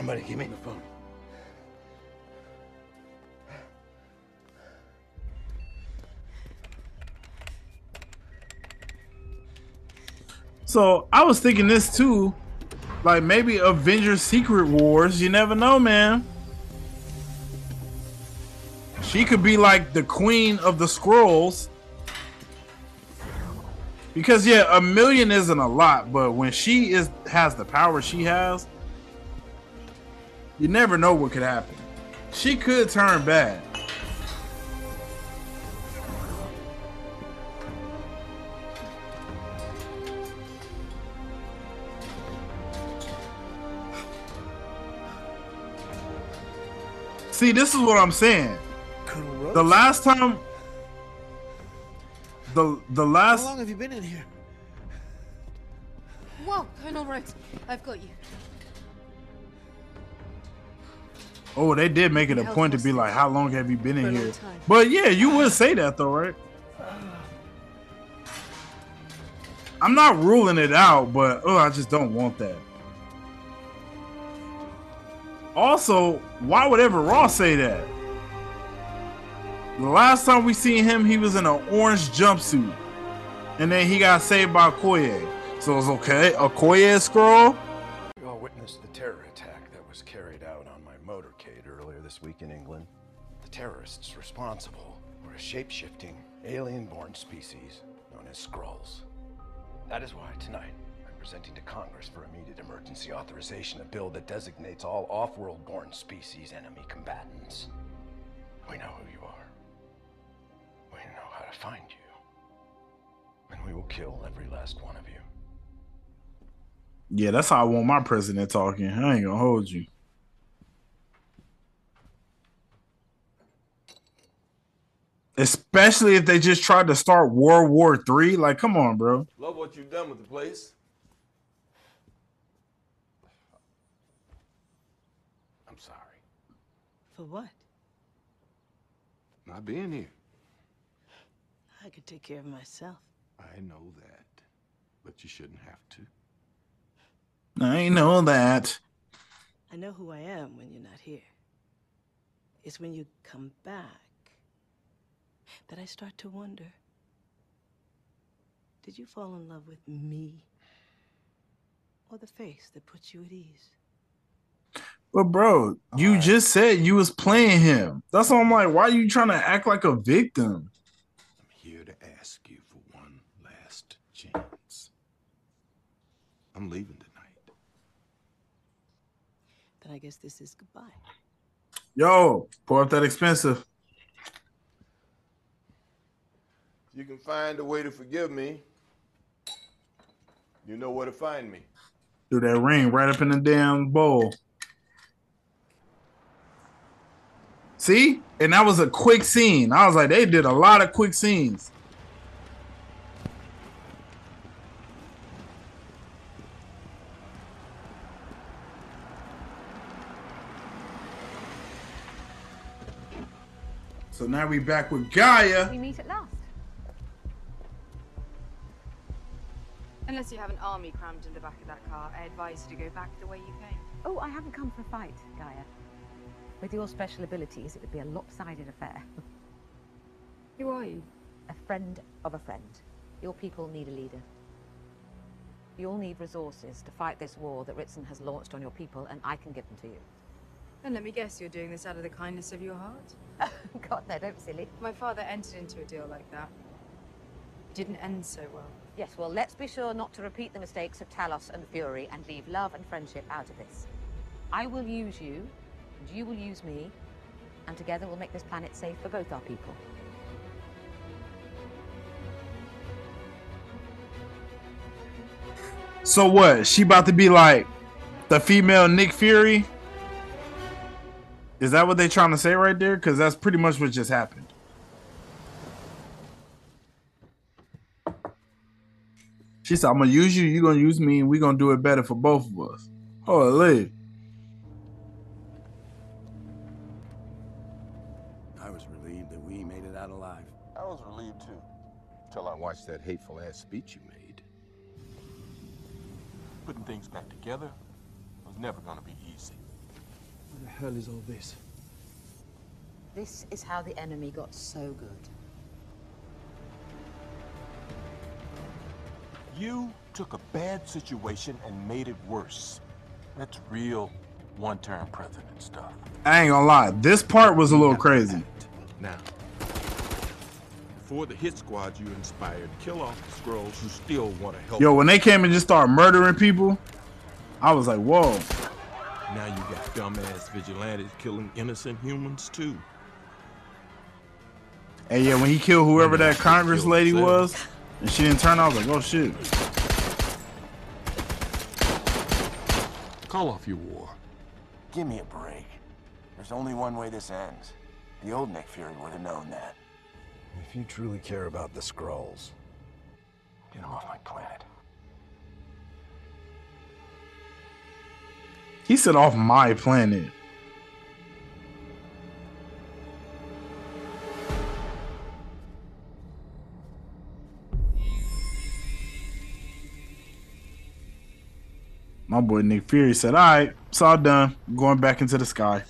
Somebody give me the phone. So I was thinking this too, like maybe Avengers Secret Wars. You never know, man. She could be like the queen of the Skrulls. Because yeah, a million isn't a lot, but when she is has the power she has, you never know what could happen. She could turn bad. See, this is what I'm saying. The last time, the the last. How long have you been in here? Whoa, Colonel Rex, I've got you. Oh, they did make it a point to be like, how long have you been in here? But yeah, you would say that though, right? I'm not ruling it out, but oh, I just don't want that. Also, why would ever Raw say that? The last time we seen him, he was in an orange jumpsuit. And then he got saved by Okoye. So it's okay, Okoye scroll? We all witnessed the terror attack that was carried out on my motor. This week in England, the terrorists responsible were a shape-shifting, alien-born species known as Skrulls. That is why tonight I'm presenting to Congress for immediate emergency authorization a bill that designates all off-world-born species enemy combatants. We know who you are. We know how to find you. And we will kill every last one of you. Yeah, that's how I want my president talking. I ain't gonna hold you. Especially if they just tried to start World War Three. Like, come on, bro. Love what you've done with the place. I'm sorry. For what? Not being here. I could take care of myself. I know that, but you shouldn't have to. I know that. I know who I am when you're not here. It's when you come back that I start to wonder, did you fall in love with me or the face that puts you at ease? Well, bro, you just said you was playing him. That's why I'm like, why are you trying to act like a victim? I'm here to ask you for one last chance. I'm leaving tonight. Then I guess this is goodbye. Yo, pour up that expensive. You can find a way to forgive me. You know where to find me. Threw that ring right up in the damn bowl. See? And that was a quick scene. I was like, they did a lot of quick scenes. So now we back with G'iah. We meet at last. Unless you have an army crammed in the back of that car, I advise you to go back the way you came. Oh, I haven't come for a fight, G'iah. With your special abilities, it would be a lopsided affair. Who are you? A friend of a friend. Your people need a leader. You'll need resources to fight this war that Ritson has launched on your people, and I can give them to you. And let me guess, you're doing this out of the kindness of your heart? Oh, God, no, don't be silly. My father entered into a deal like that. It didn't end so well. Yes, well, let's be sure not to repeat the mistakes of Talos and Fury and leave love and friendship out of this. I will use you, and you will use me, and together we'll make this planet safe for both our people. So what? She about to be like the female Nick Fury? Is that what they trying to say right there? Because that's pretty much what just happened. She said, I'm going to use you, you're going to use me, and we're going to do it better for both of us. Holy. I was relieved that we made it out alive. I was relieved too. Till I watched that hateful ass speech you made. Putting things back together was never going to be easy. What the hell is all this? This is how the enemy got so good. You took a bad situation and made it worse. That's real one-term president stuff. I ain't gonna lie, this part was a little crazy. Now, before the hit squad you inspired, kill off the Skrulls who still want to help. Yo, when they came and just started murdering people, I was like, whoa. Now you got dumbass vigilantes killing innocent humans too. Hey, yeah, when he killed whoever that Congress lady was, and she didn't turn, I was like, oh shit. Call off your war. Give me a break. There's only one way this ends. The old Nick Fury would have known that. If you truly care about the Skrulls, get them off my planet. He said off my planet. My boy Nick Fury said, all right, it's all done. I'm going back into the sky.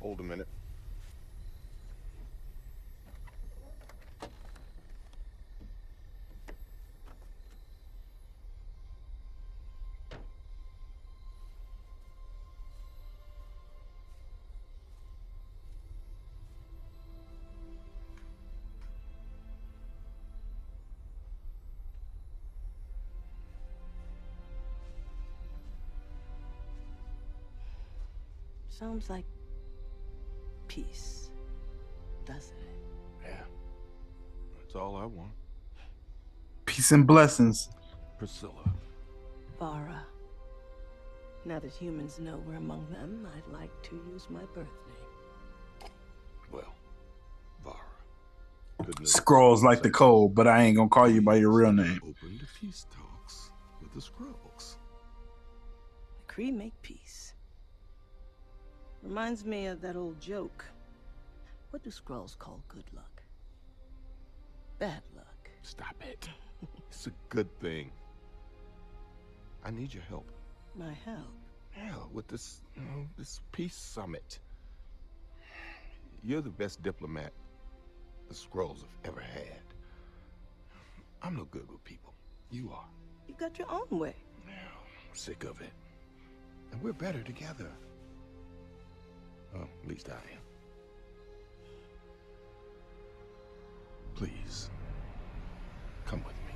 Hold a minute. Sounds like peace, doesn't it? Yeah, that's all I want. Peace and blessings. Priscilla. Vara. Now that humans know we're among them, I'd like to use my birth name. Well, Vara. Goodness. Skrulls like the cold, but I ain't gonna call you by your real name. Open the peace talks with the Skrulls. The Kree make peace. Reminds me of that old joke. What do Skrulls call good luck? Bad luck. Stop it. It's a good thing. I need your help. My help? Hell, with this, you know, this peace summit. You're the best diplomat the Skrulls have ever had. I'm no good with people. You are. You got your own way. Yeah, I'm sick of it. And we're better together. Well, at least I am. Please, come with me.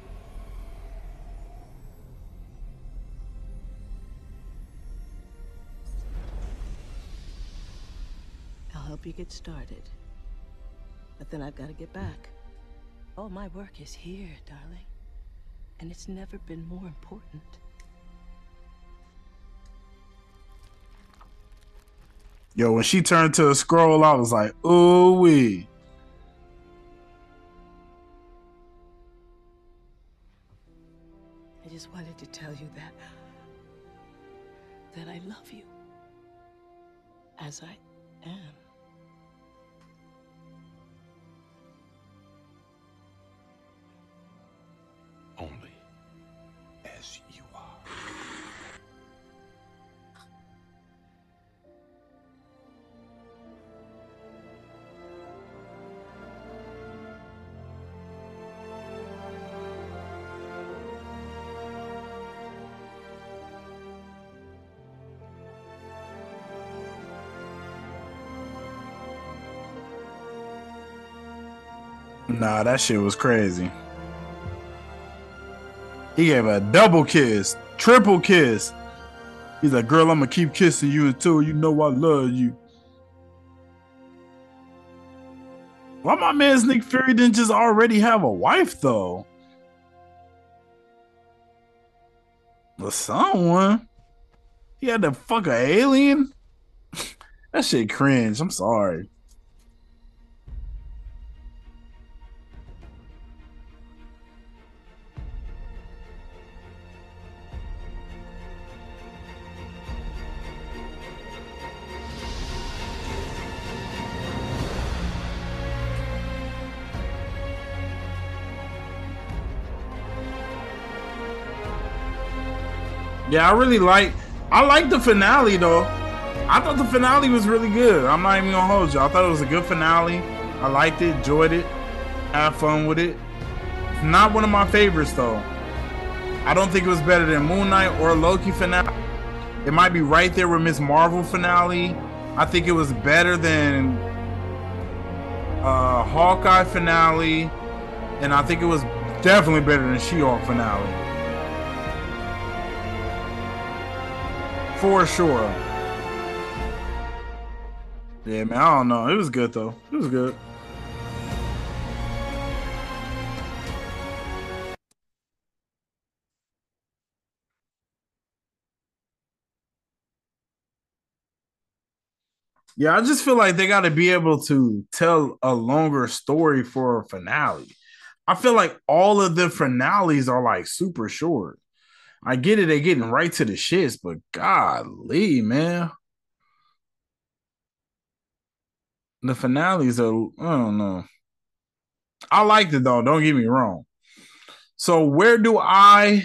I'll help you get started. But then I've got to get back. All my work is here, darling. And it's never been more important. Yo, when she turned to a Skrull, I was like, ooh wee. I just wanted to tell you that that I love you. as I am. Only as you are. Nah, that shit was crazy. He gave her a double kiss, triple kiss. He's like, girl, I'm gonna keep kissing you until you know I love you. Why my man's Nick Fury didn't just already have a wife, though? Or someone. He had to fuck an alien? That shit cringe, I'm sorry. Yeah, I really like, I like the finale though. I thought the finale was really good. I'm not even gonna hold you. I thought it was a good finale. I liked it, enjoyed it, had fun with it. It's not one of my favorites though. I don't think it was better than Moon Knight or Loki finale. It might be right there with Miz Marvel finale. I think it was better than uh, Hawkeye finale. And I think it was definitely better than She-Hulk finale. For sure. Yeah, man, I don't know. It was good, though. It was good. Yeah, I just feel like they got to be able to tell a longer story for a finale. I feel like all of the finales are, like, super short. I get it, they're getting right to the shits, but golly, man. The finales are, I don't know. I liked it, though. Don't get me wrong. So where do I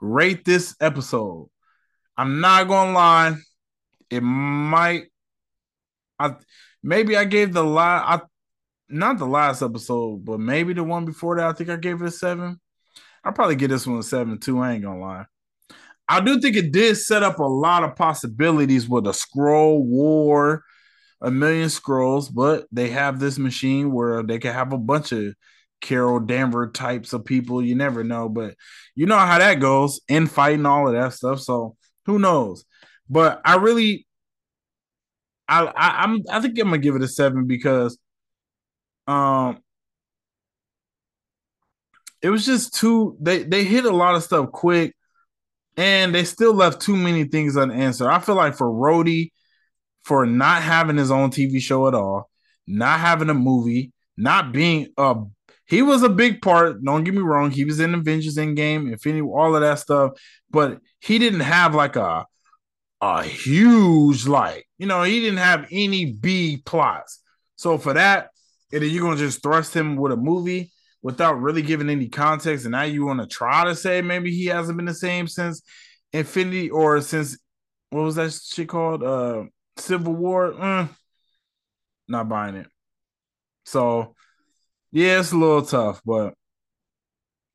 rate this episode? I'm not going to lie. It might, I maybe I gave the last, I, not the last episode, but maybe the one before that, I think I gave it a seven. I'll probably give this one a seven too. I ain't gonna lie. I do think it did set up a lot of possibilities with a scroll war, a million scrolls, but they have this machine where they can have a bunch of Carol Danvers types of people. You never know, but you know how that goes, infighting, all of that stuff. So who knows? But I really, I, I I'm I think I'm gonna give it a seven because, um. It was just too, they, they hit a lot of stuff quick, and they still left too many things unanswered. I feel like for Rhodey, for not having his own T V show at all, not having a movie, not being, a, he was a big part, don't get me wrong, he was in Avengers Endgame, Infinity War, all of that stuff, but he didn't have like a, a huge, like, you know, he didn't have any B plots. So for that, and then you're going to just thrust him with a movie without really giving any context, and now you want to try to say maybe he hasn't been the same since Infinity, or since, what was that shit called? Uh, Civil War? Mm, not buying it. So, yeah, it's a little tough, but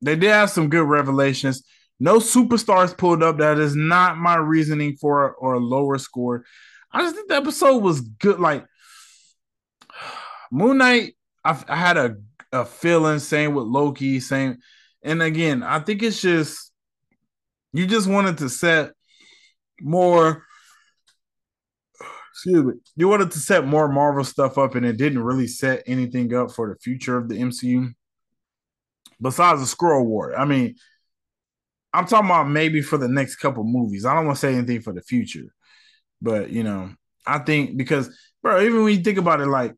they did have some good revelations. No superstars pulled up. That is not my reasoning for or a lower score. I just think the episode was good. Like, Moon Knight, I, I had a A feeling, same with Loki, same, and again, I think it's just you just wanted to set more. Excuse me, you wanted to set more Marvel stuff up, and it didn't really set anything up for the future of the M C U. Besides the Scroll War, I mean, I'm talking about maybe for the next couple movies. I don't want to say anything for the future, but you know, I think because, bro, even when you think about it, like.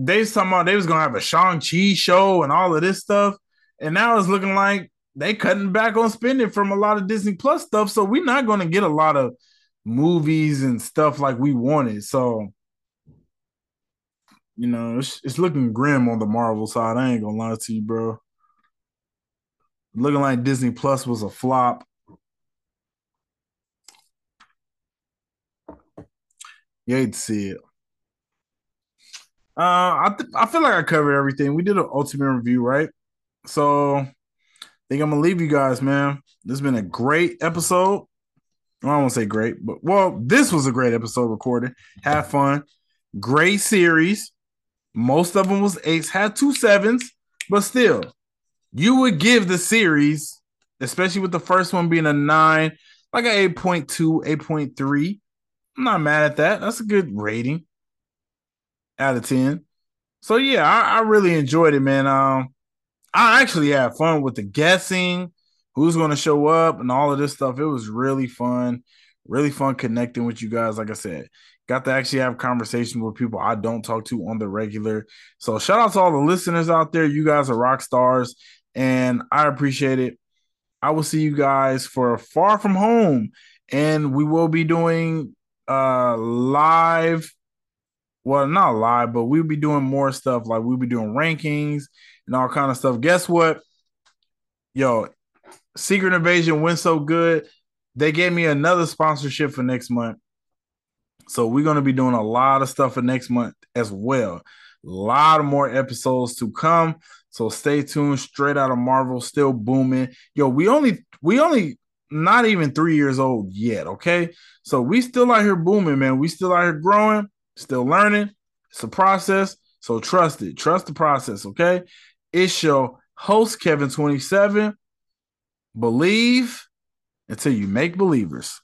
They somehow they was gonna have a Shang-Chi show and all of this stuff, and now it's looking like they cutting back on spending from a lot of Disney Plus stuff. So we're not gonna get a lot of movies and stuff like we wanted. So, you know, it's, it's looking grim on the Marvel side. I ain't gonna lie to you, bro. Looking like Disney Plus was a flop. You hate to see it. Uh, I th- I feel like I covered everything. We did an ultimate review, right? So I think I'm gonna leave you guys, man. This has been a great episode. Well, I won't say great, but well, this was a great episode recorded. Have fun. Great series. Most of them was eights, had two sevens, but still, you would give the series, especially with the first one being a nine, like an eight point two, eight point three. I'm not mad at that. That's a good rating. Out of ten. So yeah, I, I really enjoyed it, man. Um, I actually had fun with the guessing, who's going to show up, and all of this stuff. It was really fun, really fun connecting with you guys. Like I said, got to actually have conversations with people I don't talk to on the regular. So shout out to all the listeners out there. You guys are rock stars, and I appreciate it. I will see you guys for Far From Home, and we will be doing uh, live. Well, not live, but we'll be doing more stuff. Like we'll be doing rankings and all kind of stuff. Guess what? Yo, Secret Invasion went so good. They gave me another sponsorship for next month. So we're going to be doing a lot of stuff for next month as well. A lot of more episodes to come. So stay tuned. Straight Outta Marvel, still booming. Yo, we only, we only not even three years old yet. Okay. So we still out here booming, man. We still out here growing. Still learning. It's a process. So trust it. Trust the process, okay? It's your host, Kevin twenty-seven. Believe until you make believers.